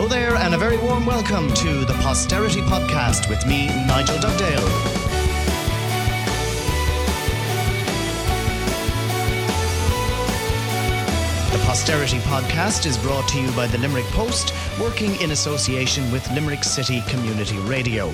Hello there, and a very warm welcome to the Posterity Podcast with me, Nigel Dugdale. Posterity Podcast is brought to you by the Limerick Post, working in association with Limerick City Community Radio.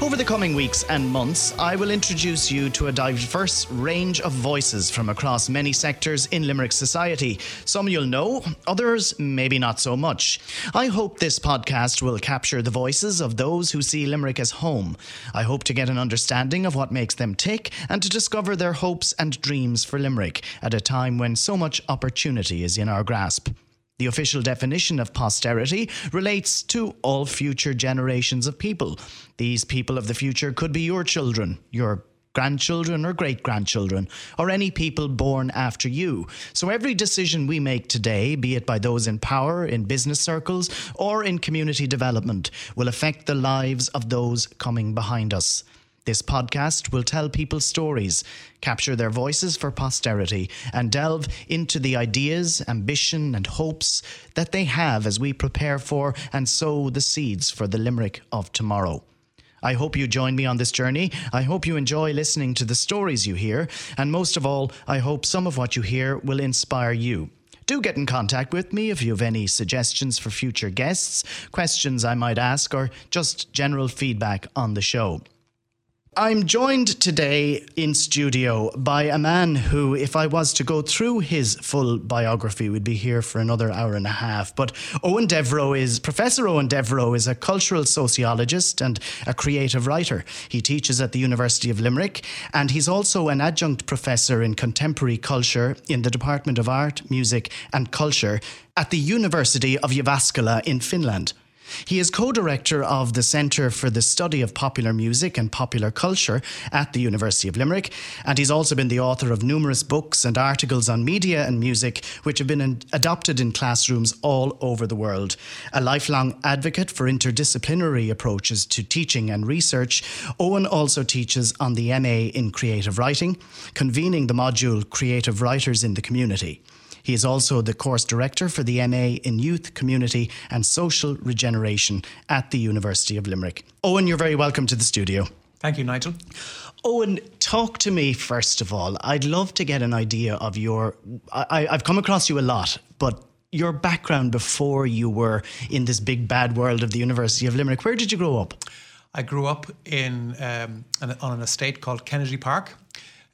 Over the coming weeks and months, I will introduce you to a diverse range of voices from across many sectors in Limerick society. Some you'll know, others maybe not so much. I hope this podcast will capture the voices of those who see Limerick as home. I hope to get an understanding of what makes them tick and to discover their hopes and dreams for Limerick at a time when so much opportunity is in our grasp. The official definition of posterity relates to all future generations of people. These people of the future could be your children, your grandchildren or great-grandchildren, or any people born after you. So every decision we make today, be it by those in power, in business circles, or in community development, will affect the lives of those coming behind us. This podcast will tell people stories, capture their voices for posterity, and delve into the ideas, ambition, and hopes that they have as we prepare for and sow the seeds for the Limerick of tomorrow. I hope you join me on this journey. I hope you enjoy listening to the stories you hear, and most of all, I hope some of what you hear will inspire you. Do get in contact with me if you have any suggestions for future guests, questions I might ask, or just general feedback on the show. I'm joined today in studio by a man who, if I was to go through his full biography, would be here for another hour and a half. But Professor Eoin Devereux is a cultural sociologist and a creative writer. He teaches at the University of Limerick, and he's also an adjunct professor in contemporary culture in the Department of Art, Music and Culture at the University of Jyväskylä in Finland. He is co-director of the Centre for the Study of Popular Music and Popular Culture at the University of Limerick, and he's also been the author of numerous books and articles on media and music which have been adopted in classrooms all over the world. A lifelong advocate for interdisciplinary approaches to teaching and research, Eoin also teaches on the MA in Creative Writing, convening the module Creative Writers in the Community. He is also the course director for the MA in Youth, Community and Social Regeneration at the University of Limerick. Eoin, you're very welcome to the studio. Thank you, Nigel. Eoin, talk to me first of all. I'd love to get an idea of I've come across you a lot, but your background before you were in this big bad world of the University of Limerick. Where did you grow up? I grew up in on an estate called Kennedy Park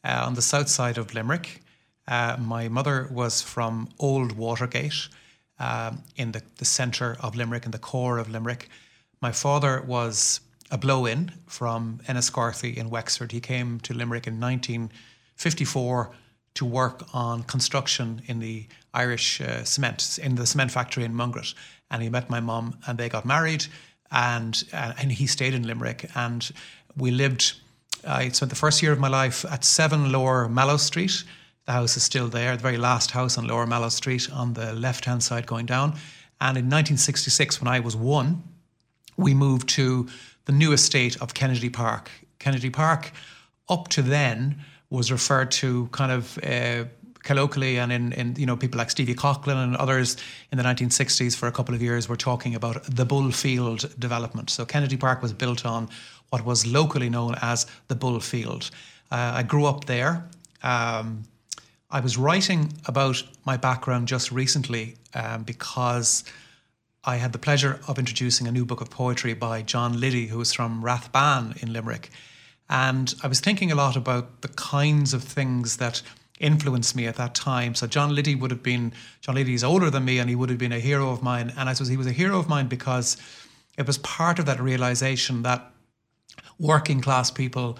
on the south side of Limerick. My mother was from Old Watergate in the centre of Limerick, in the core of Limerick. My father was a blow-in from Enniscorthy in Wexford. He came to Limerick in 1954 to work on construction in the Irish cement, in the cement factory in Mungret. And he met my mum and they got married and he stayed in Limerick. And we lived, I spent the first year of my life at 7 Lower Mallow Street. The house is still there, the very last house on Lower Mallow Street on the left-hand side going down. And in 1966, when I was 1, we moved to the new estate of Kennedy Park. Kennedy Park, up to then, was referred to kind of colloquially, and in people like Stevie Coughlin and others in the 1960s for a couple of years were talking about the Bullfield development. So Kennedy Park was built on what was locally known as the Bullfield. I grew up there. I was writing about my background just recently because I had the pleasure of introducing a new book of poetry by John Liddy, who is from Rathban in Limerick. And I was thinking a lot about the kinds of things that influenced me at that time. So John Liddy is older than me and he would have been a hero of mine. And I suppose he was a hero of mine because it was part of that realization that working class people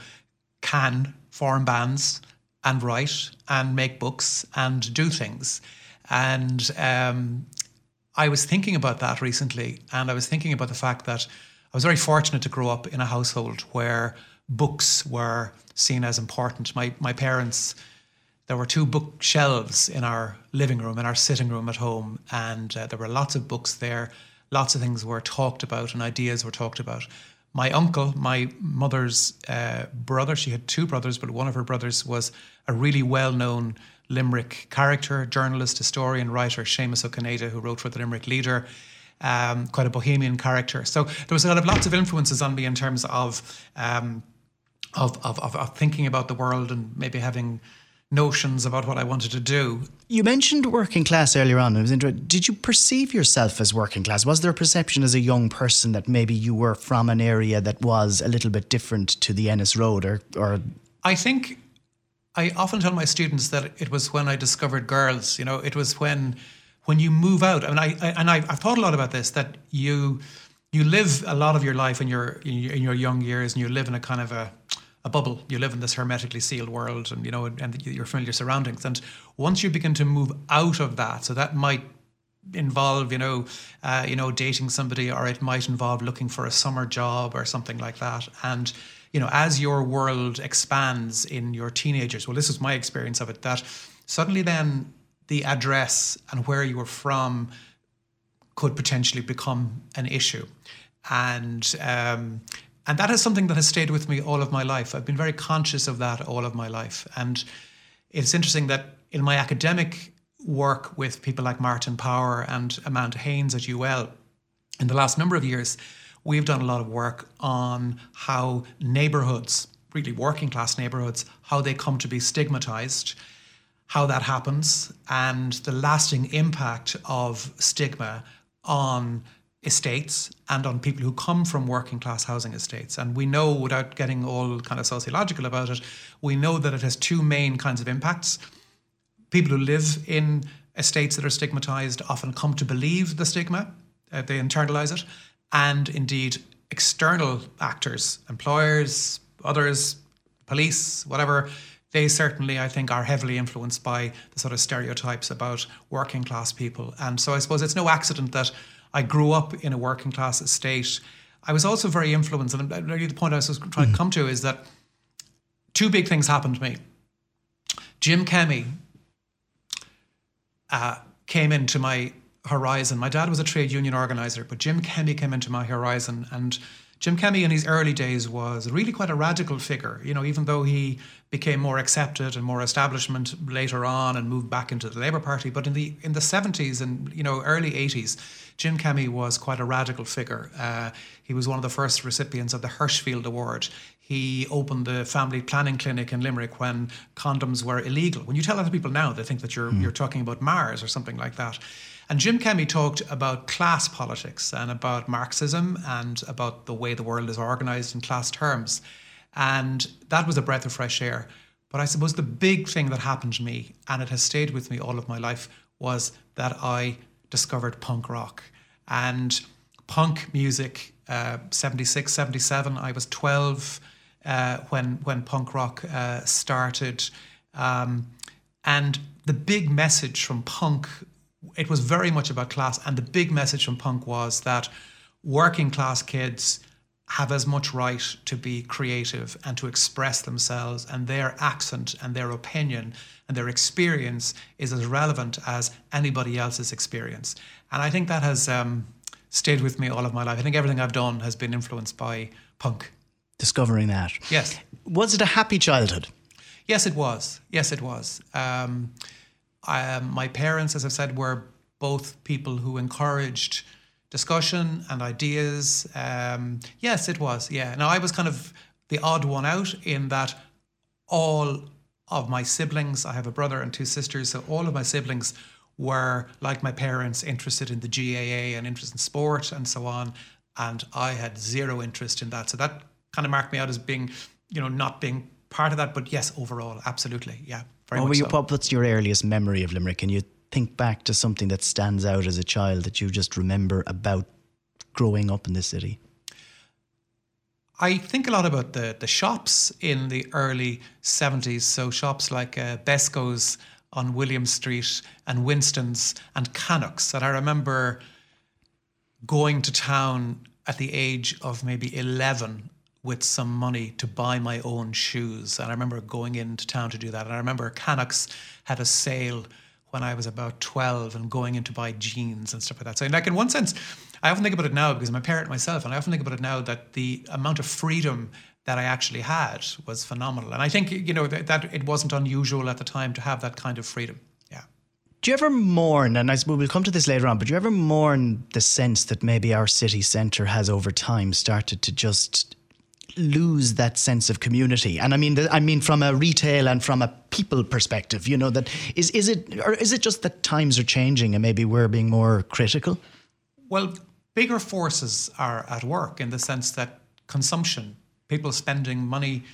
can form bands and write and make books and do things. And I was thinking about that recently, and I was thinking about the fact that I was very fortunate to grow up in a household where books were seen as important. My parents, there were 2 bookshelves in our living room, in our sitting room at home, and there were lots of books there. Lots of things were talked about and ideas were talked about. My uncle, my mother's brother, she had 2 brothers, but one of her brothers was a really well-known Limerick character, journalist, historian, writer, Seamus O'Kaneda, who wrote for the Limerick Leader. quite a bohemian character. So there was lots of influences on me in terms of thinking about the world and maybe having notions about what I wanted to do. You mentioned working class earlier on. I was interested. Did you perceive yourself as working class? Was there a perception as a young person that maybe you were from an area that was a little bit different to the Ennis Road? Or I think I often tell my students that it was when I discovered girls. You know, it was when you move out. I mean, I've thought a lot about this, that you live a lot of your life in your young years, and you live in a kind of a bubble. You live in this hermetically sealed world, and you know, and your familiar surroundings. And once you begin to move out of that, so that might involve, dating somebody, or it might involve looking for a summer job or something like that. And you know, as your world expands in your teenagers, well, this is my experience of it, that suddenly then the address and where you were from could potentially become an issue, and that is something that has stayed with me all of my life. I've been very conscious of that all of my life. And it's interesting that in my academic work with people like Martin Power and Amanda Haynes at UL, in the last number of years, we've done a lot of work on how neighbourhoods, really working class neighbourhoods, how they come to be stigmatised, how that happens, and the lasting impact of stigma on estates and on people who come from working class housing estates. And we know, without getting all kind of sociological about it, we know that it has two main kinds of impacts. People who live in estates that are stigmatized often come to believe the stigma, they internalize it, and indeed external actors, employers, others, police, whatever, they certainly, I think, are heavily influenced by the sort of stereotypes about working class people. And so I suppose it's no accident that I grew up in a working class estate. I was also very influenced, and really the point I was trying to come to is that two big things happened to me. Jim Kemmy came into my horizon. My dad was a trade union organizer, but Jim Kemmy came into my horizon, and Jim Kemmy in his early days was really quite a radical figure. You know, even though he became more accepted and more establishment later on and moved back into the Labour Party, but in the 70s and, you know, early 80s, Jim Kemmy was quite a radical figure. He was one of the first recipients of the Hirschfeld Award. He opened the family planning clinic in Limerick when condoms were illegal. When you tell other people now, they think that you're talking about Mars or something like that. And Jim Kemmy talked about class politics and about Marxism and about the way the world is organised in class terms. And that was a breath of fresh air. But I suppose the big thing that happened to me, and it has stayed with me all of my life, was that I discovered punk rock. And punk music, 76, 77, I was 12 when punk rock started. And the big message from punk, it was very much about class, and the big message from punk was that working class kids have as much right to be creative and to express themselves, and their accent and their opinion and their experience is as relevant as anybody else's experience. And I think that has stayed with me all of my life. I think everything I've done has been influenced by punk. Discovering that. Yes. Was it a happy childhood? Yes, it was. Yes, it was. My parents, as I've said, were both people who encouraged discussion and ideas. Yes, it was. Yeah. Now, I was kind of the odd one out in that all of my siblings, I have a brother and two sisters, so all of my siblings were, like my parents, interested in the GAA and interest in sport and so on. And I had zero interest in that. So that kind of marked me out as being, you know, not being part of that. But yes, overall, absolutely. Yeah. What's your earliest memory of Limerick? Can you think back to something that stands out as a child that you just remember about growing up in this city? I think a lot about the shops in the early 70s. So shops like Besco's on William Street and Winston's and Canucks. And I remember going to town at the age of maybe 11 with some money to buy my own shoes. And I remember going into town to do that. And I remember Canucks had a sale when I was about 12 and going in to buy jeans and stuff like that. So like in one sense, I often think about it now because I'm a parent myself, and I often think about it now that the amount of freedom that I actually had was phenomenal. And I think, you know, that it wasn't unusual at the time to have that kind of freedom. Do you ever mourn, and I suppose we'll come to this later on, but do you ever mourn the sense that maybe our city centre has over time started to just lose that sense of community? And I mean from a retail and from a people perspective, you know, that is it just that times are changing and maybe we're being more critical? Well, bigger forces are at work in the sense that consumption, people spending money,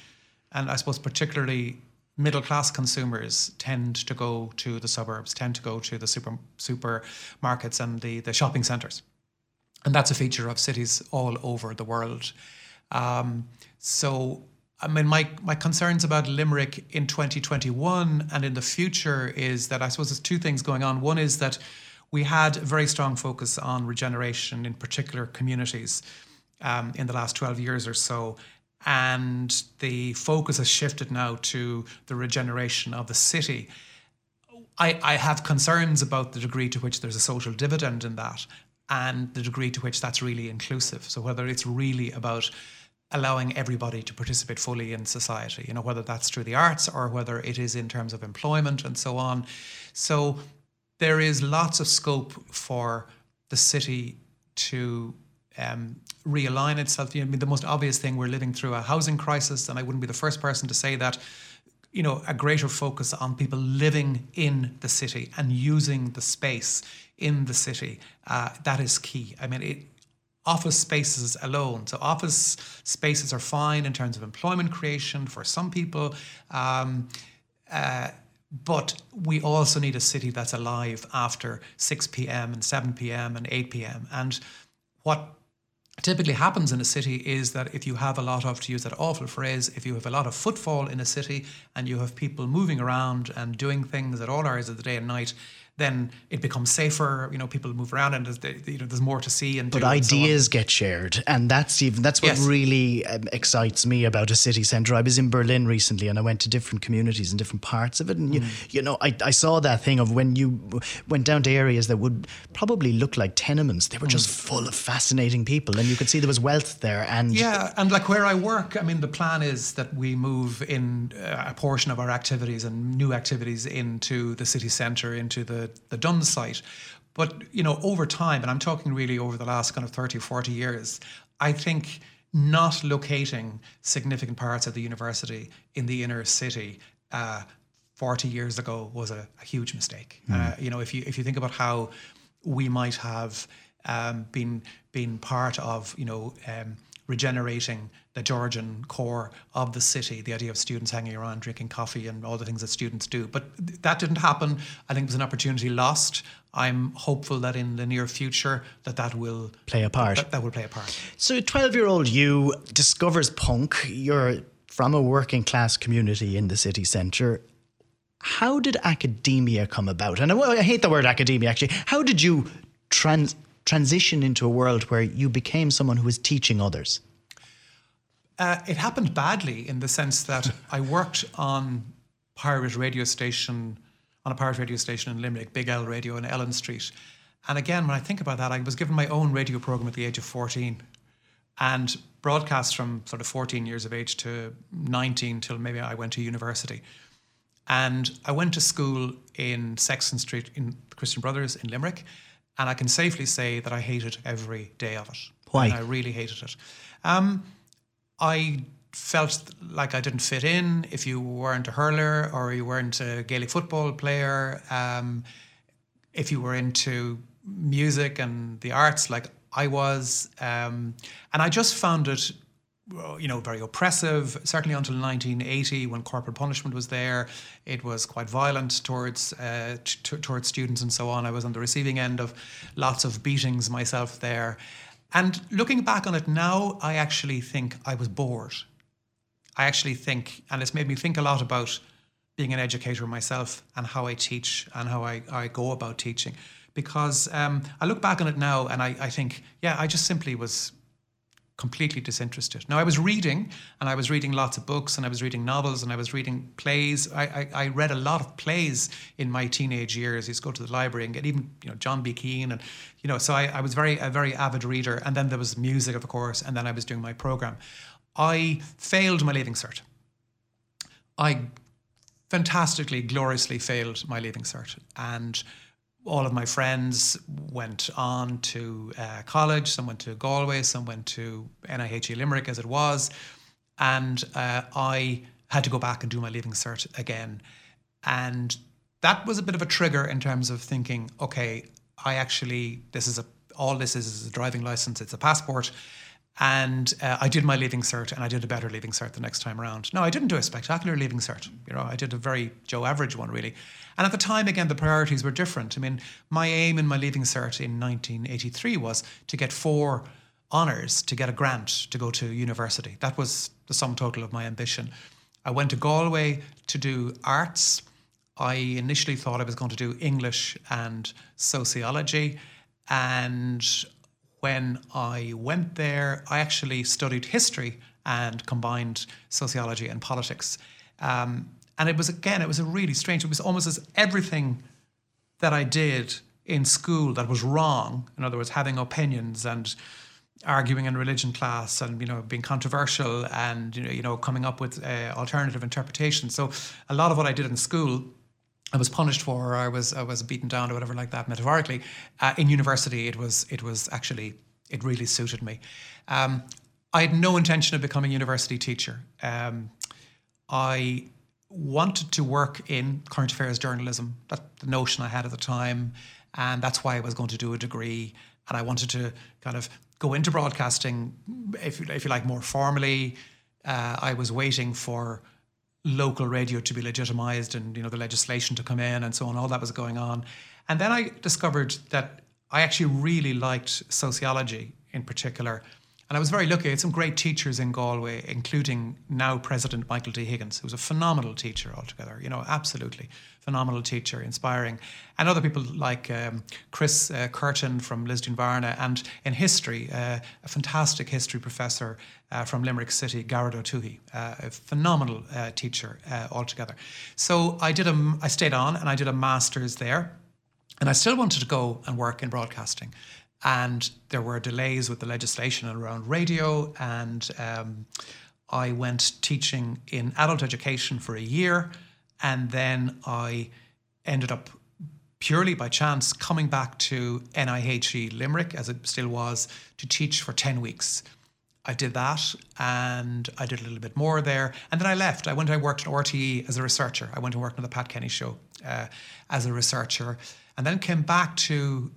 and I suppose particularly middle-class consumers tend to go to the suburbs, tend to go to the supermarkets and the shopping centres. And that's a feature of cities all over the world. So, I mean, my concerns about Limerick in 2021 and in the future is that I suppose there's two things going on. One is that we had a very strong focus on regeneration in particular communities in the last 12 years or so. And the focus has shifted now to the regeneration of the city. I have concerns about the degree to which there's a social dividend in that and the degree to which that's really inclusive. So whether it's really about allowing everybody to participate fully in society, you know, whether that's through the arts or whether it is in terms of employment and so on. So there is lots of scope for the city to realign itself. I mean, the most obvious thing, we're living through a housing crisis, and I wouldn't be the first person to say that, you know, a greater focus on people living in the city and using the space in the city, that is key. I mean, office spaces alone. So office spaces are fine in terms of employment creation for some people, but we also need a city that's alive after 6 p.m. and 7 p.m. and 8 p.m. And what typically happens in a city is that if you have a lot of, to use that awful phrase, if you have a lot of footfall in a city and you have people moving around and doing things at all hours of the day and night, then it becomes safer. You know, people move around and there's, you know, there's more to see. And but ideas and so get shared, and that's what really excites me about a city centre. I was in Berlin recently, and I went to different communities and different parts of it, and you know, I saw that thing of when you went down to areas that would probably look like tenements, they were just full of fascinating people, and you could see there was wealth there. And yeah, and like where I work, I mean, the plan is that we move in a portion of our activities and new activities into the city centre, into the Dunn site. But, you know, over time, and I'm talking really over the last kind of 30, 40 years, I think not locating significant parts of the university in the inner city 40 years ago was a huge mistake. You know, if you think about how we might have been part of, you know, regenerating the Georgian core of the city, the idea of students hanging around, drinking coffee and all the things that students do. But that didn't happen. I think it was an opportunity lost. I'm hopeful that in the near future that will play a part. That will play a part. So 12-year-old you discovers punk. You're from a working class community in the city centre. How did academia come about? And I hate the word academia, actually. How did you transition into a world where you became someone who was teaching others? It happened badly in the sense that I worked on a pirate radio station in Limerick, Big L Radio in Ellen Street. And again, when I think about that, I was given my own radio programme at the age of 14 and broadcast from sort of 14 years of age to 19 till maybe I went to university. And I went to school in Sexton Street in Christian Brothers in Limerick. And I can safely say that I hated every day of it. Why? And I really hated it. I felt like I didn't fit in. If you weren't a hurler or you weren't a Gaelic football player, if you were into music and the arts like I was. And I just found it, you know, very oppressive, certainly until 1980 when corporal punishment was there. It was quite violent towards students and so on. I was on the receiving end of lots of beatings myself there. And looking back on it now, I actually think I was bored. I actually think, and it's made me think a lot about being an educator myself and how I teach and how I go about teaching. Because I look back on it now and I think, yeah, I just simply was completely disinterested. Now, I was reading, and I was reading lots of books, and I was reading novels, and I was reading plays. I read a lot of plays in my teenage years. I used to go to the library and get even, you know, John B. Keane, and, you know, so I was a very avid reader. And then there was music, of course, and then I was doing my program. I failed my Leaving Cert. I fantastically, gloriously failed my Leaving Cert. And all of my friends went on to college. Some went to Galway, some went to NIHE Limerick as it was. And I had to go back and do my Leaving Cert again. And that was a bit of a trigger in terms of thinking, okay, I actually, all this is a driving license, it's a passport. And I did my Leaving Cert, and I did a better Leaving Cert the next time around. No, I didn't do a spectacular Leaving Cert. You know, I did a very Joe average one, really. And at the time, again, the priorities were different. I mean, my aim in my Leaving Cert in 1983 was to get 4 honours, to get a grant to go to university. That was the sum total of my ambition. I went to Galway to do arts. I initially thought I was going to do English and sociology, and when I went there, I actually studied history and combined sociology and politics. And it was a really strange, it was almost as everything that I did in school that was wrong, in other words, having opinions and arguing in religion class and, you know, being controversial and, you know, coming up with alternative interpretations. So a lot of what I did in school, I was punished for, or I was beaten down or whatever like that, metaphorically. In university, it was actually, it really suited me. I had no intention of becoming a university teacher. I wanted to work in current affairs journalism. That's the notion I had at the time. And that's why I was going to do a degree. And I wanted to kind of go into broadcasting, if you like, more formally. I was waiting for local radio to be legitimised and, you know, the legislation to come in and so on. All that was going on. And then I discovered that I actually really liked sociology in particular. And I was very lucky. I had some great teachers in Galway, including now President Michael D. Higgins, who was a phenomenal teacher altogether, you know, absolutely phenomenal teacher, inspiring. And other people like Chris Curtin from Lisdoon Varna, and in history, a fantastic history professor from Limerick City, Garrod O'Toohey, a phenomenal teacher altogether. So I stayed on and I did a master's there, and I still wanted to go and work in broadcasting. And there were delays with the legislation around radio, and I went teaching in adult education for a year, and then I ended up purely by chance coming back to NIHE Limerick, as it still was, to teach for 10 weeks. I did that, and I did a little bit more there, and then I left. I went and I worked at RTE as a researcher. I went and worked on the Pat Kenny Show as a researcher, and then came back to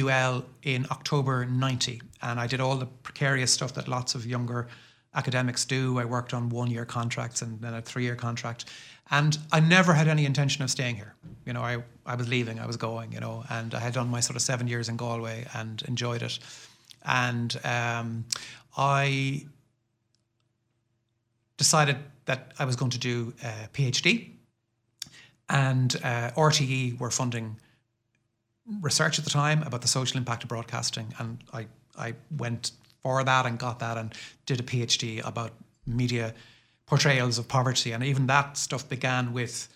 UL in October 90, and I did all the precarious stuff that lots of younger academics do. I worked on 1-year contracts and then a 3-year contract, and I never had any intention of staying here. You know, I was leaving, I was going, you know, and I had done my sort of 7 years in Galway and enjoyed it. And I decided that I was going to do a PhD, and RTE were funding research at the time about the social impact of broadcasting, and I went for that and got that and did a PhD about media portrayals of poverty. And even that stuff began with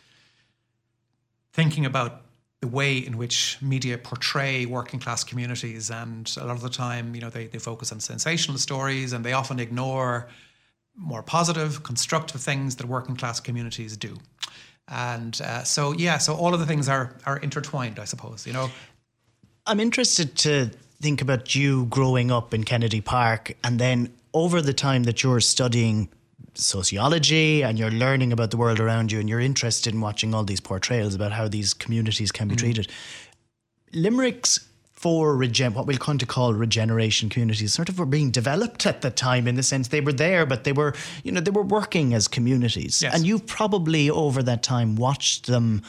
thinking about the way in which media portray working class communities, and a lot of the time, you know, they focus on sensational stories and they often ignore more positive, constructive things that working class communities do. And so all of the things are intertwined, I suppose, you know. I'm interested to think about you growing up in Kennedy Park, and then over the time that you're studying sociology and you're learning about the world around you, and you're interested in watching all these portrayals about how these communities can be treated. Limerick's what we'll come to call regeneration communities sort of were being developed at the time, in the sense they were there, but they were working as communities. Yes. And you've probably over that time watched them.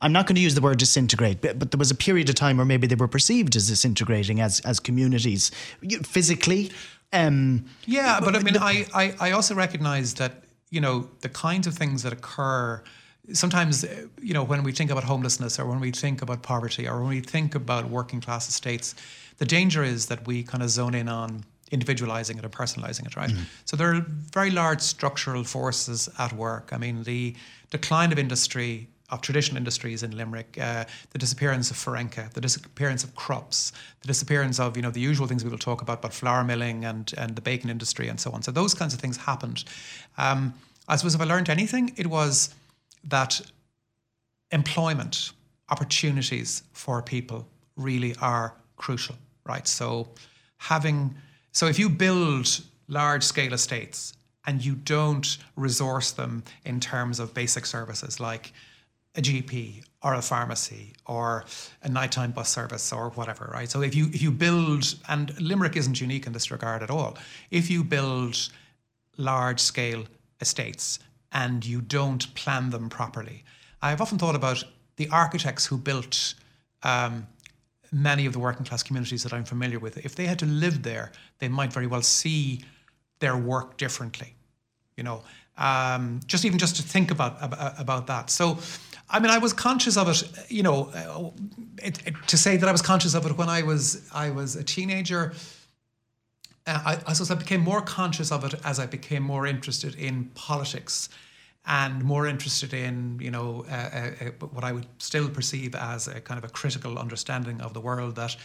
I'm not going to use the word disintegrate, but there was a period of time where maybe they were perceived as disintegrating as communities physically. But I mean, I also recognize that, you know, the kinds of things that occur sometimes, you know, when we think about homelessness or when we think about poverty or when we think about working class estates, the danger is that we kind of zone in on individualizing it or personalizing it, right? Mm. So there are very large structural forces at work. I mean, the decline of industry, of traditional industries in Limerick, the disappearance of Ferenca, the disappearance of crops, the disappearance of, you know, the usual things we will talk about flour milling and the bacon industry and so on. So those kinds of things happened. I suppose if I learned anything, it was that employment opportunities for people really are crucial, right? So if you build large scale estates and you don't resource them in terms of basic services like a GP or a pharmacy or a nighttime bus service or whatever, right? So if you build, and Limerick isn't unique in this regard at all, if you build large scale estates and you don't plan them properly, I've often thought about the architects who built many of the working class communities that I'm familiar with. If they had to live there, they might very well see their work differently, you know, just to think about that. So, I mean, I was conscious of it, you know, to say that I was conscious of it when I was a teenager. I suppose I became more conscious of it as I became more interested in politics and more interested in, you know, what I would still perceive as a kind of a critical understanding of the world, that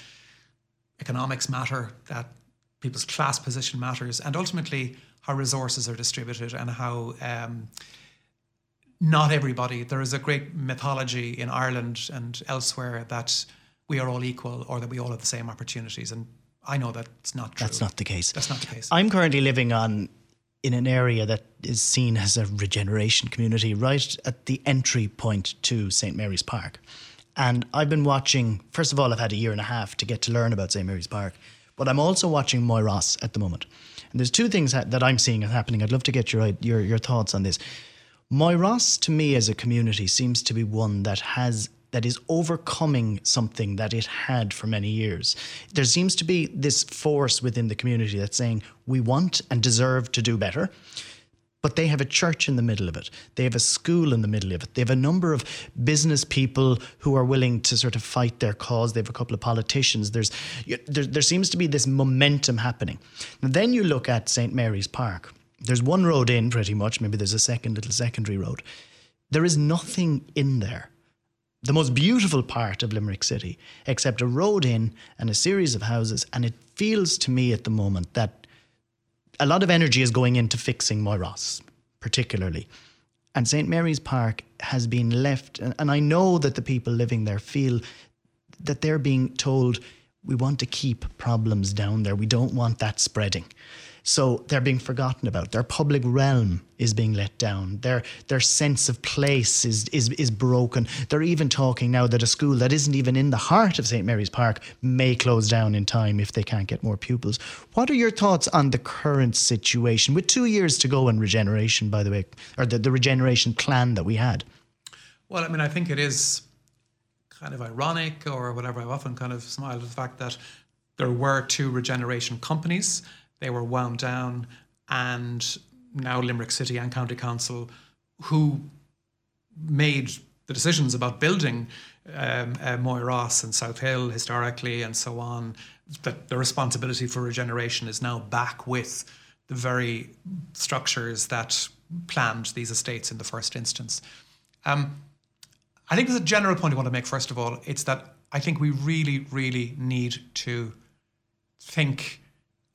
economics matter, that people's class position matters, and ultimately how resources are distributed and how not everybody, there is a great mythology in Ireland and elsewhere that we are all equal or that we all have the same opportunities. And I know that's not true. That's not the case. I'm currently living in an area that is seen as a regeneration community right at the entry point to St. Mary's Park. And I've been watching, first of all, I've had a year and a half to get to learn about St. Mary's Park, but I'm also watching Moyross at the moment. And there's two things that I'm seeing happening. I'd love to get your thoughts on this. Moyross, to me, as a community, seems to be one that is overcoming something that it had for many years. There seems to be this force within the community that's saying, we want and deserve to do better. But they have a church in the middle of it. They have a school in the middle of it. They have a number of business people who are willing to sort of fight their cause. They have a couple of politicians. There seems to be this momentum happening. And then you look at St. Mary's Park. There's one road in pretty much. Maybe there's a secondary road. There is nothing in there. The most beautiful part of Limerick City, except a road in and a series of houses. And it feels to me at the moment that a lot of energy is going into fixing Moyross, particularly. And St. Mary's Park has been left. And I know that the people living there feel that they're being told, we want to keep problems down there. We don't want that spreading. So they're being forgotten about. Their public realm is being let down. Their sense of place is broken. They're even talking now that a school that isn't even in the heart of St. Mary's Park may close down in time if they can't get more pupils. What are your thoughts on the current situation with 2 years to go in regeneration, by the way, or the regeneration plan that we had? Well, I mean, I think it is kind of ironic or whatever. I've often kind of smiled at the fact that there were two regeneration companies. They were wound down, and now Limerick City and County Council, who made the decisions about building Moyross and South Hill historically and so on, that the responsibility for regeneration is now back with the very structures that planned these estates in the first instance. I think there's a general point I want to make, first of all. It's that I think we really, really need to think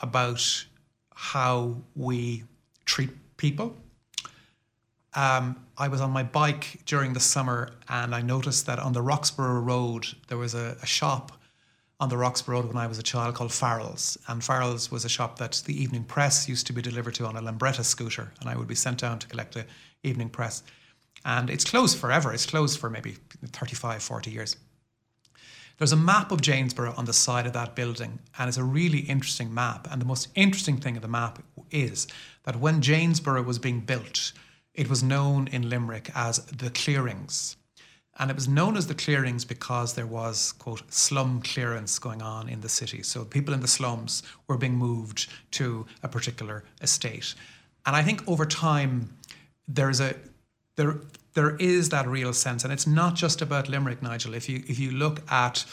about how we treat people. I was on my bike during the summer and I noticed that on the Roxborough Road, there was a shop on the Roxborough Road when I was a child called Farrell's. And Farrell's was a shop that the Evening Press used to be delivered to on a Lambretta scooter. And I would be sent down to collect the Evening Press. And it's closed forever. It's closed for maybe 35, 40 years. There's a map of Janesborough on the side of that building, and it's a really interesting map. And the most interesting thing of the map is that when Janesborough was being built, it was known in Limerick as the Clearings. And it was known as the Clearings because there was, quote, slum clearance going on in the city. So people in the slums were being moved to a particular estate. And I think over time, there is that real sense, and it's not just about Limerick, Nigel. If you look at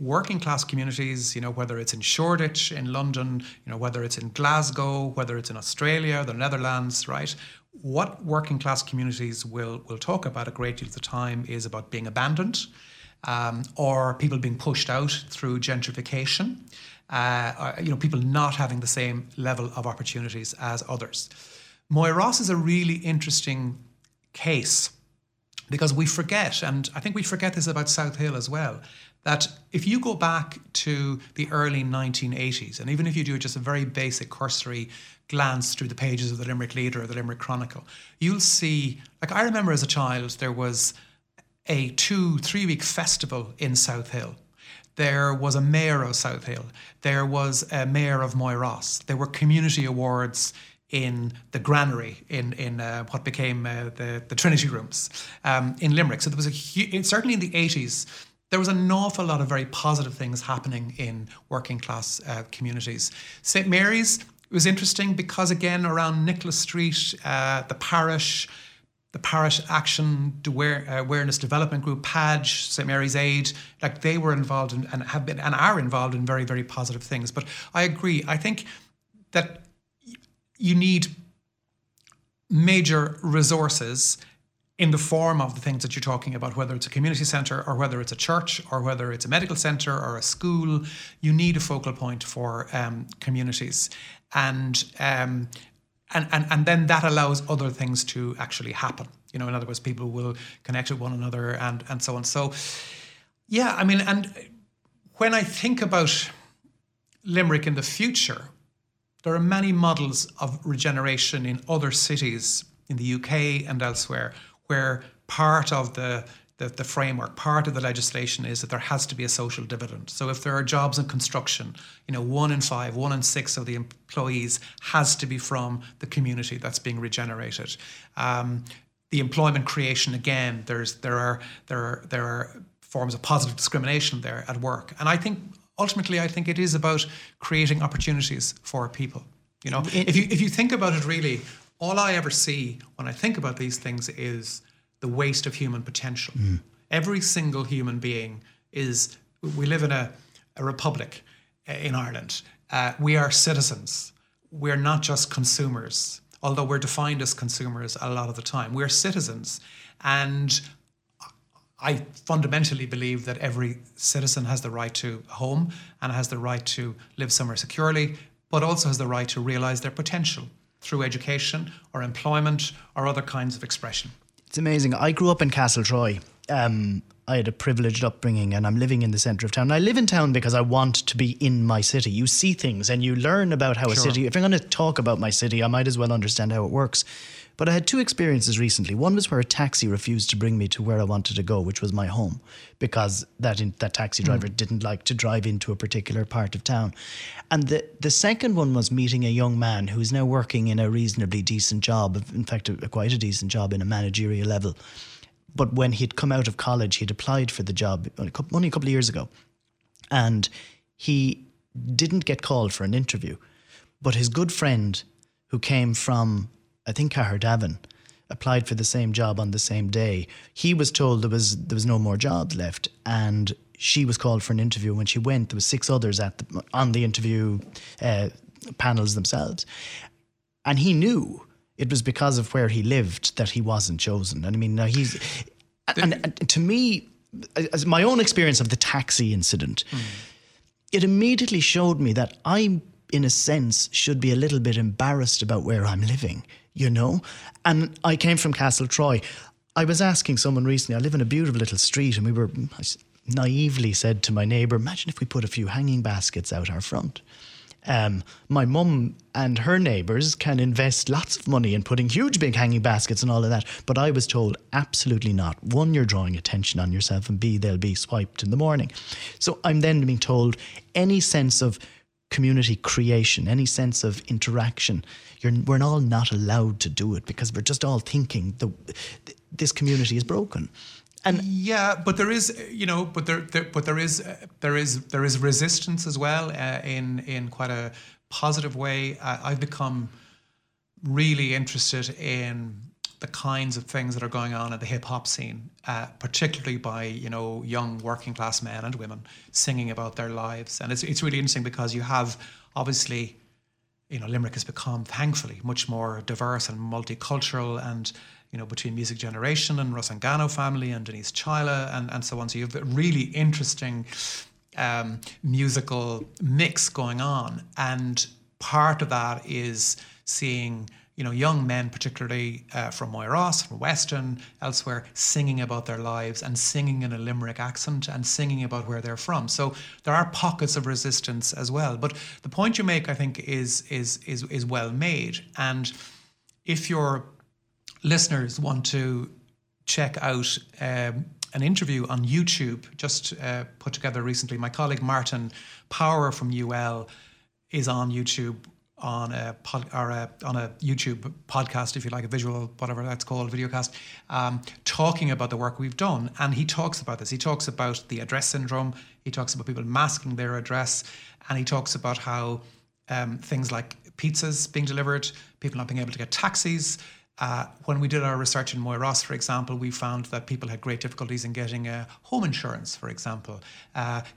working class communities, you know, whether it's in Shoreditch, in London, you know, whether it's in Glasgow, whether it's in Australia, the Netherlands, right? What working class communities will talk about a great deal of the time is about being abandoned, or people being pushed out through gentrification, you know, people not having the same level of opportunities as others. Moyross is a really interesting case because we forget, and I think we forget this about South Hill as well, that if you go back to the early 1980s, and even if you do just a very basic cursory glance through the pages of the Limerick Leader or the Limerick Chronicle, you'll see, like I remember as a child, there was a 2-3 week festival in South Hill. There was a mayor of South Hill. There was a mayor of Moyross. There were community awards in the granary, in what became the Trinity Rooms in Limerick. So there was certainly in the 80s, there was an awful lot of very positive things happening in working class communities. St. Mary's was interesting because, again, around Nicholas Street, the parish action awareness development group, PADGE, St. Mary's Aid, like they were involved in, and have been and are involved in very, very positive things. But I agree. I think that you need major resources in the form of the things that you're talking about, whether it's a community centre or whether it's a church or whether it's a medical centre or a school. You need a focal point for communities. And then that allows other things to actually happen. You know, in other words, people will connect with one another and so on. So, yeah, I mean, and when I think about Limerick in the future, there are many models of regeneration in other cities in the UK and elsewhere where part of the framework, part of the legislation is that there has to be a social dividend. So if there are jobs in construction, you know, 1 in 5, 1 in 6 of the employees has to be from the community that's being regenerated. The employment creation, again, there are forms of positive discrimination there at work. And I think ultimately, I think it is about creating opportunities for people. You know, if you think about it, really, all I ever see when I think about these things is the waste of human potential. Mm. Every single human being is, we live in a republic in Ireland. We are citizens. We're not just consumers, although we're defined as consumers a lot of the time. We're citizens. And I fundamentally believe that every citizen has the right to a home and has the right to live somewhere securely, but also has the right to realise their potential through education or employment or other kinds of expression. It's amazing. I grew up in Castle Troy. I had a privileged upbringing and I'm living in the centre of town. And I live in town because I want to be in my city. You see things and you learn about how a city... If I'm going to talk about my city, I might as well understand how it works. But I had 2 experiences recently. One was where a taxi refused to bring me to where I wanted to go, which was my home, because that taxi driver didn't like to drive into a particular part of town. And the second one was meeting a young man who's now working in a reasonably decent job, in fact, quite a decent job in a managerial level. But when he'd come out of college, he'd applied for the job only a couple of years ago. And he didn't get called for an interview. But his good friend, who came from, I think, Caherdavin, applied for the same job on the same day. He was told there was no more jobs left. And she was called for an interview. When she went, there were 6 others on the interview panels themselves. And he knew it was because of where he lived that he wasn't chosen. And I mean, now he's... And to me, as my own experience of the taxi incident, it immediately showed me that I, in a sense, should be a little bit embarrassed about where I'm living, you know? And I came from Castle Troy. I was asking someone recently, I live in a beautiful little street, and I naively said to my neighbour, imagine if we put a few hanging baskets out our front. My mum and her neighbours can invest lots of money in putting huge big hanging baskets and all of that. But I was told, absolutely not. 1, you're drawing attention on yourself, and 2, they'll be swiped in the morning. So I'm then being told any sense of community creation, any sense of interaction, we're all not allowed to do it because we're just all thinking this community is broken. And yeah, but there is, you know, there is resistance as well in quite a positive way. I've become really interested in the kinds of things that are going on in the hip hop scene, particularly by, you know, young working class men and women singing about their lives. And it's really interesting because you have, obviously, you know, Limerick has become, thankfully, much more diverse and multicultural, and, you know, between Music Generation and Rosangano Family and Denise Chyla and so on. So you have a really interesting musical mix going on. And part of that is seeing, you know, young men, particularly from Moyross, from Weston, elsewhere, singing about their lives and singing in a Limerick accent and singing about where they're from. So there are pockets of resistance as well. But the point you make, I think, is well made. And if your listeners want to check out an interview on YouTube, just put together recently, my colleague Martin Power from UL is on YouTube on a YouTube podcast, if you like, a visual, whatever that's called, videocast, talking about the work we've done. And he talks about this. He talks about the address syndrome. He talks about people masking their address. And he talks about how things like pizzas being delivered, people not being able to get taxis. When we did our research in Moyross, for example, we found that people had great difficulties in getting a home insurance, for example,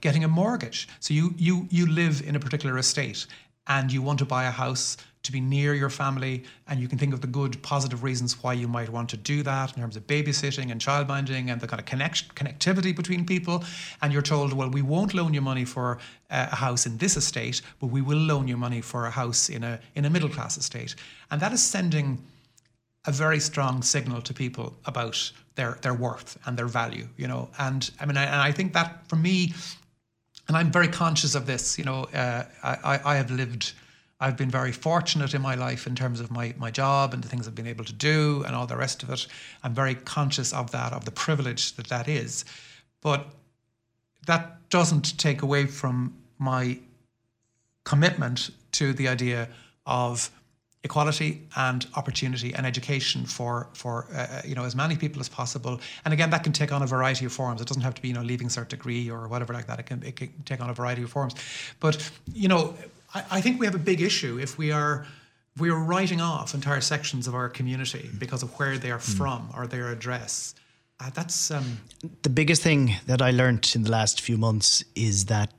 getting a mortgage. So you live in a particular estate and you want to buy a house to be near your family, and you can think of the good, positive reasons why you might want to do that in terms of babysitting and childminding and the kind of connectivity between people. And you're told, well, we won't loan you money for a house in this estate, but we will loan you money for a house in a middle-class estate. And that is sending a very strong signal to people about their worth and their value, you know. And I mean, I think that for me, and I'm very conscious of this, you know, I have lived, I've been very fortunate in my life in terms of my job and the things I've been able to do and all the rest of it. I'm very conscious of that, of the privilege that is. But that doesn't take away from my commitment to the idea of equality and opportunity and education for you know, as many people as possible. And again, that can take on a variety of forms. It doesn't have to be, you know, leaving cert degree or whatever like that. It can take on a variety of forms. But, you know, I think we have a big issue if we are writing off entire sections of our community because of where they are from or their address. That's the biggest thing that I learned in the last few months is that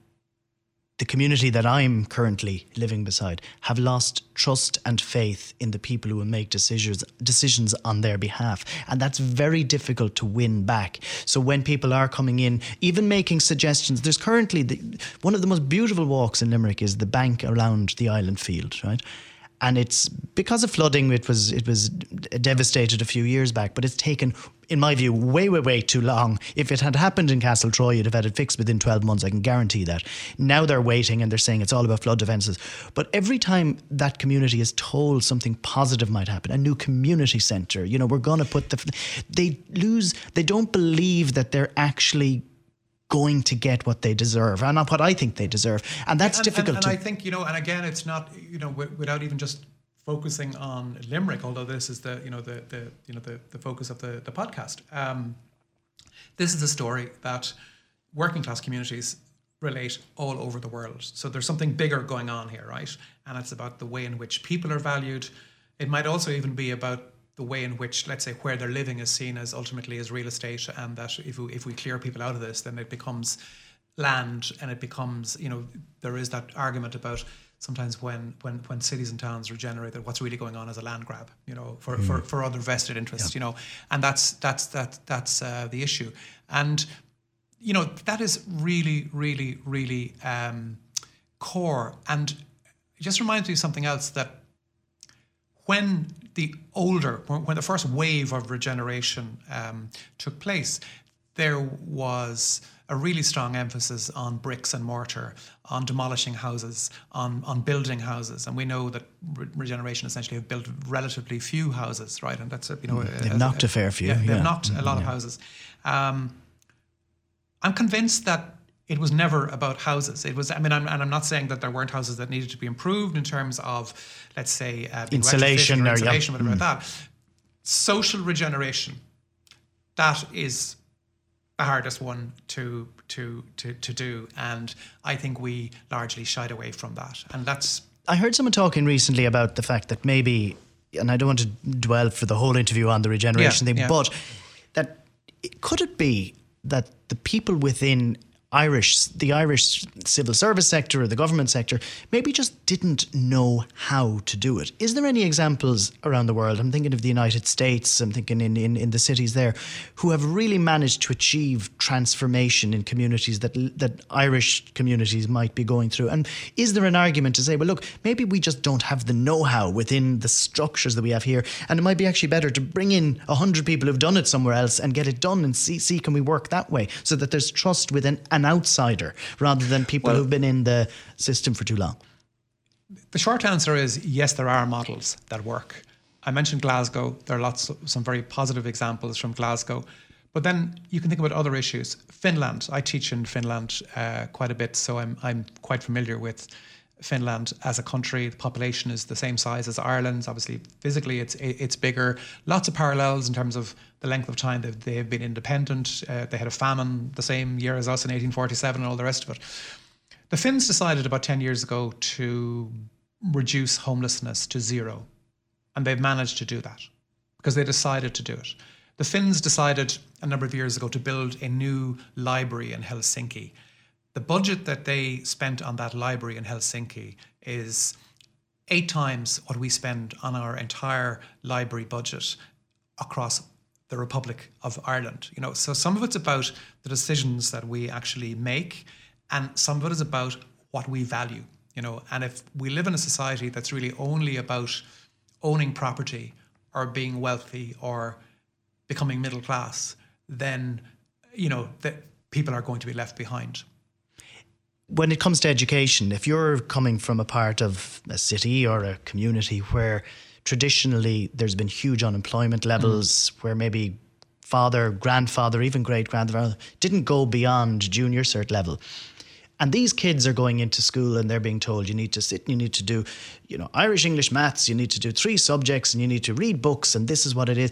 the community that I'm currently living beside have lost trust and faith in the people who will make decisions on their behalf. And that's very difficult to win back. So when people are coming in, even making suggestions, there's currently one of the most beautiful walks in Limerick is the bank around the Island Field, right? And it's because of flooding, it was devastated a few years back, but it's taken, in my view, way too long. If it had happened in Castle Troy, you'd have had it fixed within 12 months, I can guarantee that. Now they're waiting and they're saying it's all about flood defences. But every time that community is told something positive might happen, a new community centre, you know, we're going to put they don't believe that they're actually going to get what they deserve, and not what I think they deserve, and that's difficult. And I think, you know, and again, it's not, you know, without even just focusing on Limerick, although this is the focus of the podcast. This is a story that working class communities relate all over the world. So there's something bigger going on here, right? And it's about the way in which people are valued. It might also even be about the way in which, let's say, where they're living is seen as ultimately as real estate, and that if we clear people out of this, then it becomes land, and it becomes, you know, there is that argument about sometimes when cities and towns regenerate, that what's really going on is a land grab, you know, for other vested interests, yeah. You know, and that's the issue, and you know that is really core, and it just reminds me of something else that when the first wave of regeneration took place, there was a really strong emphasis on bricks and mortar, on demolishing houses, on building houses. And we know that regeneration essentially have built relatively few houses, right? And that's, you know... They've knocked a fair few. Yeah, they've knocked a lot of houses. I'm convinced that it was never about houses. It was, I mean, I'm not saying that there weren't houses that needed to be improved in terms of, let's say, insulation, whatever that. Social regeneration, that is the hardest one to do, and I think we largely shied away from that. And that's. I heard someone talking recently about the fact that maybe, and I don't want to dwell for the whole interview on the regeneration thing, but that could it be that the people within the Irish civil service sector or the government sector maybe just didn't know how to do it. Is there any examples around the world? I'm thinking of the United States, I'm thinking in the cities there, who have really managed to achieve transformation in communities that Irish communities might be going through. And is there an argument to say, well, look, maybe we just don't have the know-how within the structures that we have here, and it might be actually better to bring in 100 people who've done it somewhere else and get it done and see can we work that way, so that there's trust with an outsider rather than people who've been in the system for too long? The short answer is yes, there are models that work. I mentioned Glasgow. There are some very positive examples from Glasgow. But then you can think about other issues. Finland. I teach in Finland quite a bit, so I'm quite familiar with Finland as a country. The population is the same size as Ireland. Obviously, physically, it's bigger. Lots of parallels in terms of the length of time that they have been independent. They had a famine the same year as us in 1847 and all the rest of it. The Finns decided about 10 years ago to reduce homelessness to zero. And they've managed to do that because they decided to do it. The Finns decided a number of years ago to build a new library in Helsinki. The budget that they spent on that library in Helsinki is 8 times what we spend on our entire library budget across the Republic of Ireland. You know, so some of it's about the decisions that we actually make, and some of it is about what we value. You know, and if we live in a society that's really only about owning property or being wealthy or becoming middle class, then you know that people are going to be left behind. When it comes to education, if you're coming from a part of a city or a community where traditionally there's been huge unemployment levels, where maybe father, grandfather, even great-grandfather didn't go beyond junior cert level, and these kids are going into school and they're being told you need to sit and you need to do, you know, Irish, English, maths, you need to do 3 subjects and you need to read books and this is what it is.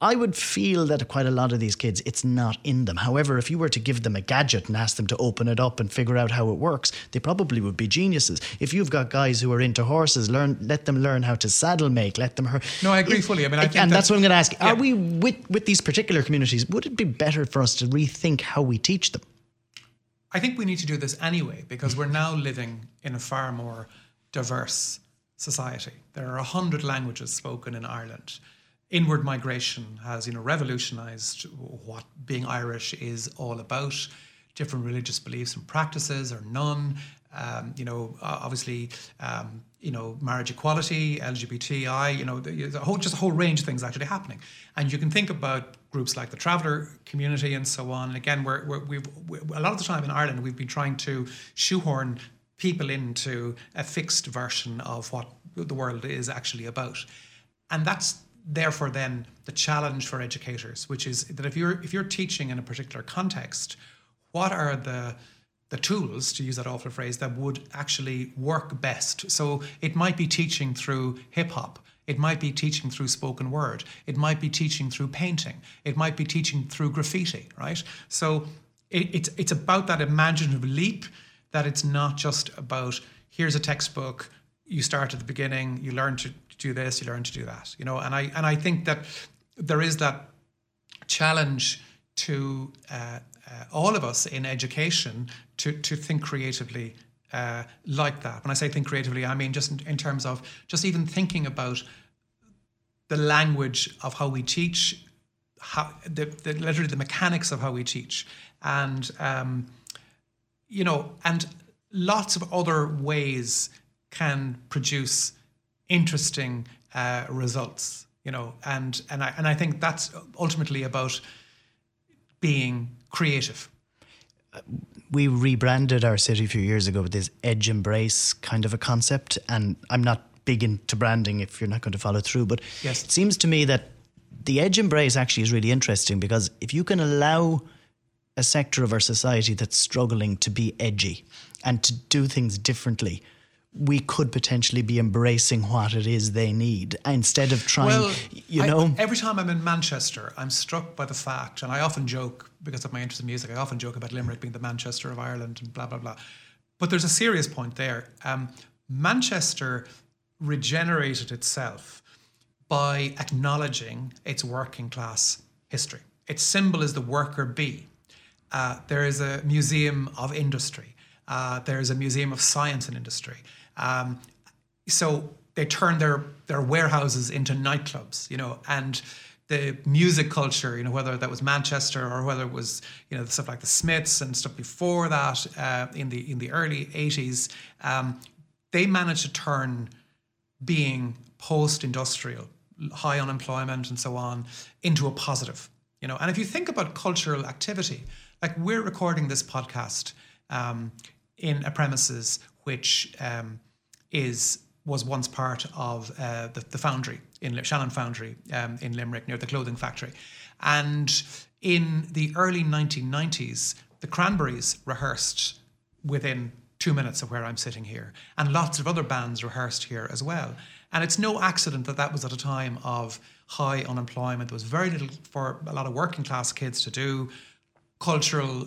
I would feel that quite a lot of these kids, it's not in them. However, if you were to give them a gadget and ask them to open it up and figure out how it works, they probably would be geniuses. If you've got guys who are into horses, let them learn how to saddle make, let them... No, I agree fully. I mean, I think that's what I'm going to ask. Yeah. Are we, with these particular communities, would it be better for us to rethink how we teach them? I think we need to do this anyway, because we're now living in a far more diverse society. There are 100 languages spoken in Ireland. Inward migration has, you know, revolutionised what being Irish is all about. Different religious beliefs and practices, or none. Marriage equality, LGBTI. You know, there's a whole range of things actually happening. And you can think about groups like the traveller community and so on. And again, we've a lot of the time in Ireland we've been trying to shoehorn people into a fixed version of what the world is actually about, and that's. Therefore, then, the challenge for educators, which is that if you're teaching in a particular context, what are the tools, to use that awful phrase, that would actually work best? So it might be teaching through hip-hop. It might be teaching through spoken word. It might be teaching through painting. It might be teaching through graffiti, right? So it's about that imaginative leap, that it's not just about, here's a textbook, you start at the beginning, you learn to do this, you learn to do that, you know, and I think that there is that challenge to all of us in education to think creatively like that. When I say think creatively, I mean just in terms of just even thinking about the language of how we teach, how the literally the mechanics of how we teach, and and lots of other ways can produce interesting results, you know, and I think that's ultimately about being creative. We rebranded our city a few years ago with this edge embrace kind of a concept, and I'm not big into branding if you're not going to follow through, but yes. It seems to me that the edge embrace actually is really interesting, because if you can allow a sector of our society that's struggling to be edgy and to do things differently, we could potentially be embracing what it is they need instead of trying, every time I'm in Manchester, I'm struck by the fact, and I often joke because of my interest in music, I often joke about Limerick being the Manchester of Ireland and blah, blah, blah. But there's a serious point there. Manchester regenerated itself by acknowledging its working class history. Its symbol is the worker bee. There is a museum of industry. There is a museum of science and industry. So they turned their warehouses into nightclubs, and the music culture, whether that was Manchester or whether it was, stuff like the Smiths and stuff before that in the early 80s, they managed to turn being post-industrial, high unemployment and so on, into a positive. And if you think about cultural activity, like we're recording this podcast in a premises which was once part of the foundry, Shannon Foundry in Limerick, near the clothing factory. And in the early 1990s, the Cranberries rehearsed within 2 minutes of where I'm sitting here. And lots of other bands rehearsed here as well. And it's no accident that that was at a time of high unemployment. There was very little for a lot of working class kids to do. Cultural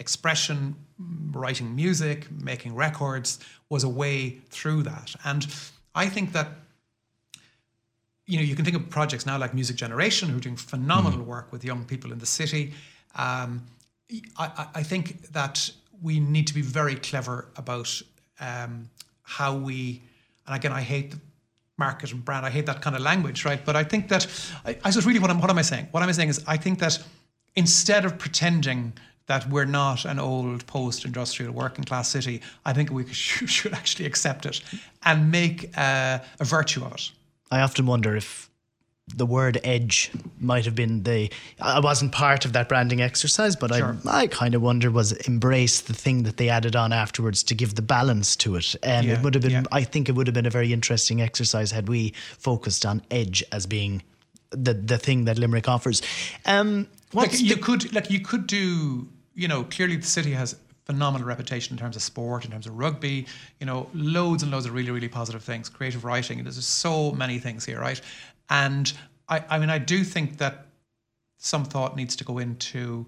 expression, writing music, making records was a way through that. And I think that, you can think of projects now like Music Generation, who are doing phenomenal work with young people in the city. I think that we need to be very clever about how we, and again, I hate the market and brand, I hate that kind of language, right? But I think that, I suppose really what am I saying? What I'm saying is I think that instead of pretending that we're not an old post-industrial working class city, I think we should actually accept it and make a virtue of it. I often wonder if the word edge might have been I wasn't part of that branding exercise, but sure. I kind of wonder, was embrace the thing that they added on afterwards to give the balance to it. It would have been, yeah. I think it would have been a very interesting exercise had we focused on edge as being the thing that Limerick offers. You could do, clearly the city has phenomenal reputation in terms of sport, in terms of rugby, loads and loads of really, really positive things, creative writing. There's just so many things here, right? And I do think that some thought needs to go into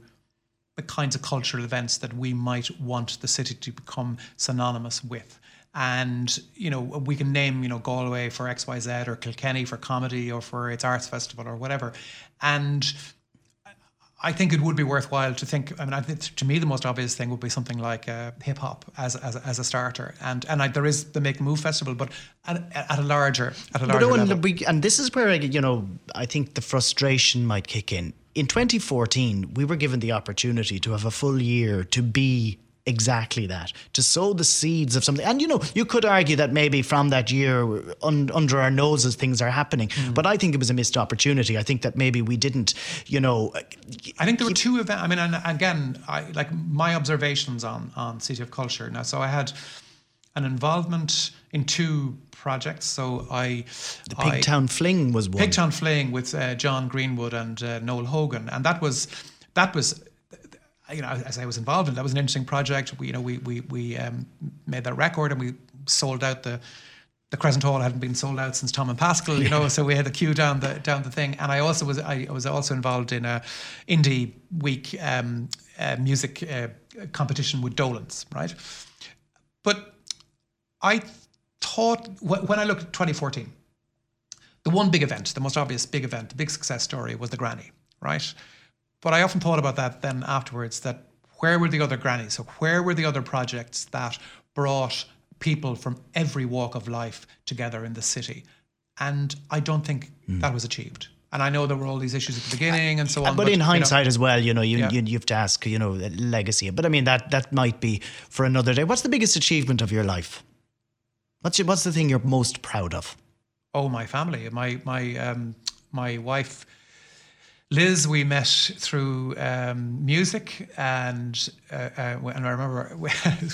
the kinds of cultural events that we might want the city to become synonymous with. And, we can name, Galway for XYZ or Kilkenny for comedy or for its arts festival or whatever. And I think it would be worthwhile to think. I mean, I think to me the most obvious thing would be something like hip hop as a starter, and there is the Make Move Festival, but at a larger level. And this is where I think the frustration might kick in. In 2014, we were given the opportunity to have a full year to be exactly that, to sow the seeds of something. And, you could argue that maybe from that year under our noses, things are happening. But I think it was a missed opportunity. I think that maybe we didn't, I think there were two events. I mean, and again, my observations on City of Culture. Now, so I had an involvement in two projects. So the Pigtown Fling was one. Pigtown Fling with John Greenwood and Noel Hogan. And that was as I was involved in, that was an interesting project. We made that record and we sold out the Crescent Hall hadn't been sold out since Tom and Pascal, so we had a queue down the thing. And I was also involved in a indie week music competition with Dolan's, right? But I thought when I looked at 2014, the one big event, the most obvious big event, the big success story was the Granny, right? But I often thought about that then afterwards, that where were the other grannies? So where were the other projects that brought people from every walk of life together in the city? And I don't think that was achieved. And I know there were all these issues at the beginning and so on. But in hindsight as well, you have to ask, legacy. But I mean, that might be for another day. What's the biggest achievement of your life? What's the thing you're most proud of? Oh, my family. My wife... Liz, we met through music, and I remember,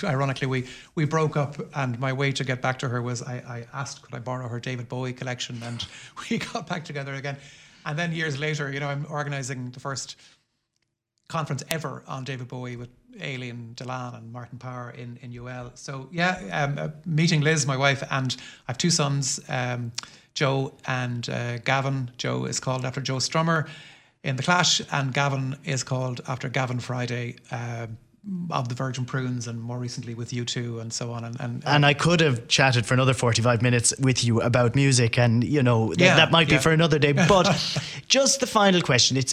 ironically, we broke up, and my way to get back to her was I asked could I borrow her David Bowie collection, and we got back together again. And then years later, I'm organising the first conference ever on David Bowie with Eoin Devereux and Martin Power in UL. So meeting Liz, my wife, and I have two sons, Joe and Gavin. Joe is called after Joe Strummer in The Clash, and Gavin is called after Gavin Friday of the Virgin Prunes, and more recently with U2 and so on. And I could have chatted for another 45 minutes with you about music, and that might be for another day. But just the final question: it's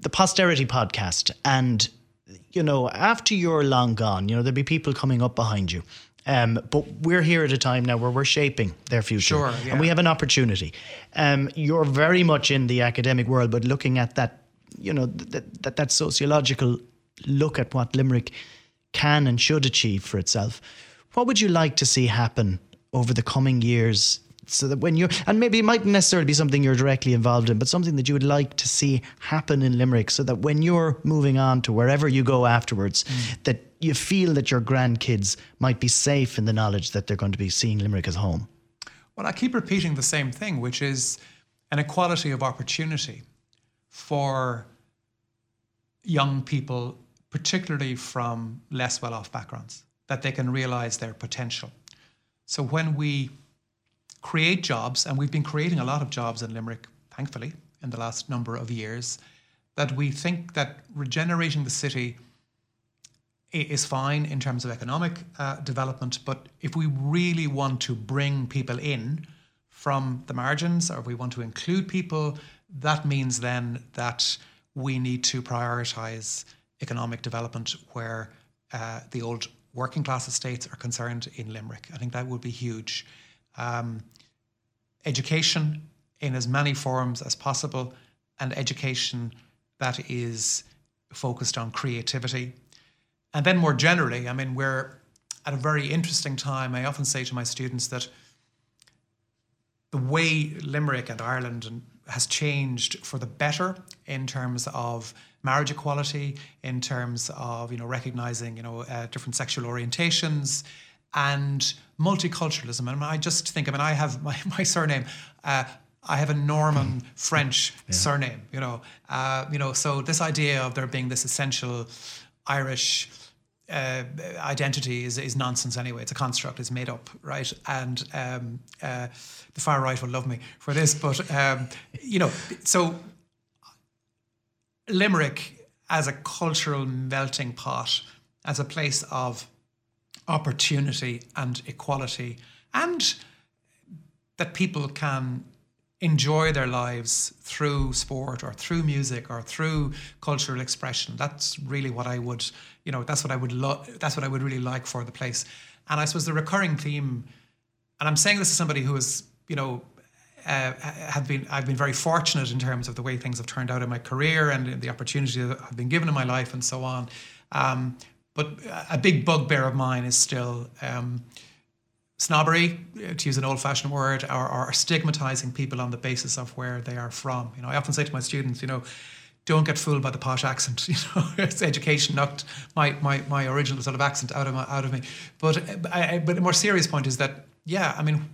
the posterity podcast, and you know, after you're long gone, you know, there'll be people coming up behind you. But we're here at a time now where we're shaping their future. Sure, yeah. And we have an opportunity. You're very much in the academic world, but looking at that, you know, that sociological look at what Limerick can and should achieve for itself. What would you like to see happen over the coming years, so that when you're, and maybe it mightn't necessarily be something you're directly involved in, but something that you would like to see happen in Limerick, so that when you're moving on to wherever you go afterwards, that you feel that your grandkids might be safe in the knowledge that they're going to be seeing Limerick as home? Well, I keep repeating the same thing, which is an equality of opportunity for young people, particularly from less well-off backgrounds, that they can realise their potential. So when we create jobs, and we've been creating a lot of jobs in Limerick, thankfully, in the last number of years, that we think that regenerating the city is fine in terms of economic development, but if we really want to bring people in from the margins, or if we want to include people, that means then that we need to prioritise economic development where the old working class estates are concerned in Limerick. I think that would be huge. Education in as many forms as possible, and education that is focused on creativity. And then more generally, I mean, we're at a very interesting time. I often say to my students that the way Limerick and Ireland has changed for the better in terms of marriage equality, in terms of, you know, recognising, you know, different sexual orientations, and multiculturalism. And I just think, I mean, I have my surname, I have a Norman French surname, you know, so this idea of there being this essential Irish identity is nonsense anyway. It's a construct, it's made up, right? And the far right will love me for this, but, you know, so Limerick as a cultural melting pot, as a place of opportunity and equality, and that people can enjoy their lives through sport or through music or through cultural expression. That's really what I would, you know, that's what I would really like for the place. And I suppose the recurring theme, and I'm saying this as somebody who is, you know, I've been very fortunate in terms of the way things have turned out in my career and the opportunity that I've been given in my life and so on. But a big bugbear of mine is still snobbery, to use an old-fashioned word, or stigmatising people on the basis of where they are from. You know, I often say to my students, you know, don't get fooled by the posh accent. You know, it's education knocked my original sort of accent out of me. But a more serious point is that, yeah, I mean,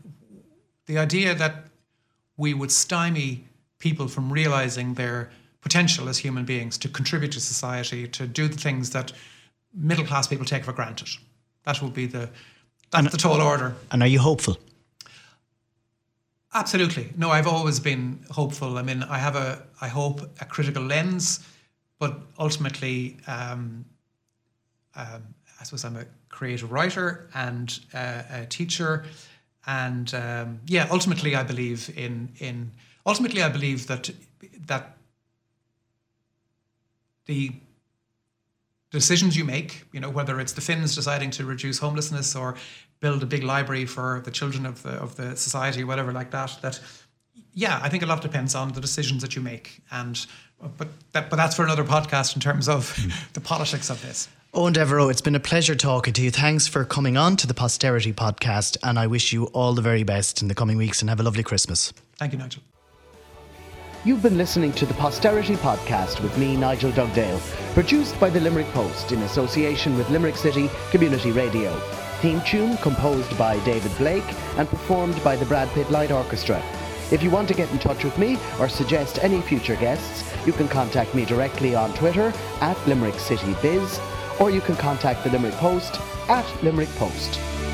the idea that we would stymie people from realising their potential as human beings to contribute to society, to do the things that middle-class people take for granted. That would be the tall order. And are you hopeful? Absolutely. No, I've always been hopeful. I mean, I have I hope a critical lens, but ultimately, I suppose I'm a creative writer and a teacher, and ultimately, I believe that the decisions you make, you know, whether it's the Finns deciding to reduce homelessness or build a big library for the children of the society, whatever like that. That, yeah, I think a lot depends on the decisions that you make, but that's for another podcast in terms of the politics of this. Eoin Devereux, it's been a pleasure talking to you. Thanks for coming on to the Posterity Podcast, and I wish you all the very best in the coming weeks, and have a lovely Christmas. Thank you, Nigel. You've been listening to the Posterity Podcast with me, Nigel Dugdale, produced by the Limerick Post in association with Limerick City Community Radio. Theme tune composed by David Blake and performed by the Brad Pitt Light Orchestra. If you want to get in touch with me or suggest any future guests, you can contact me directly on Twitter @LimerickCityBiz, or you can contact the Limerick Post @LimerickPost.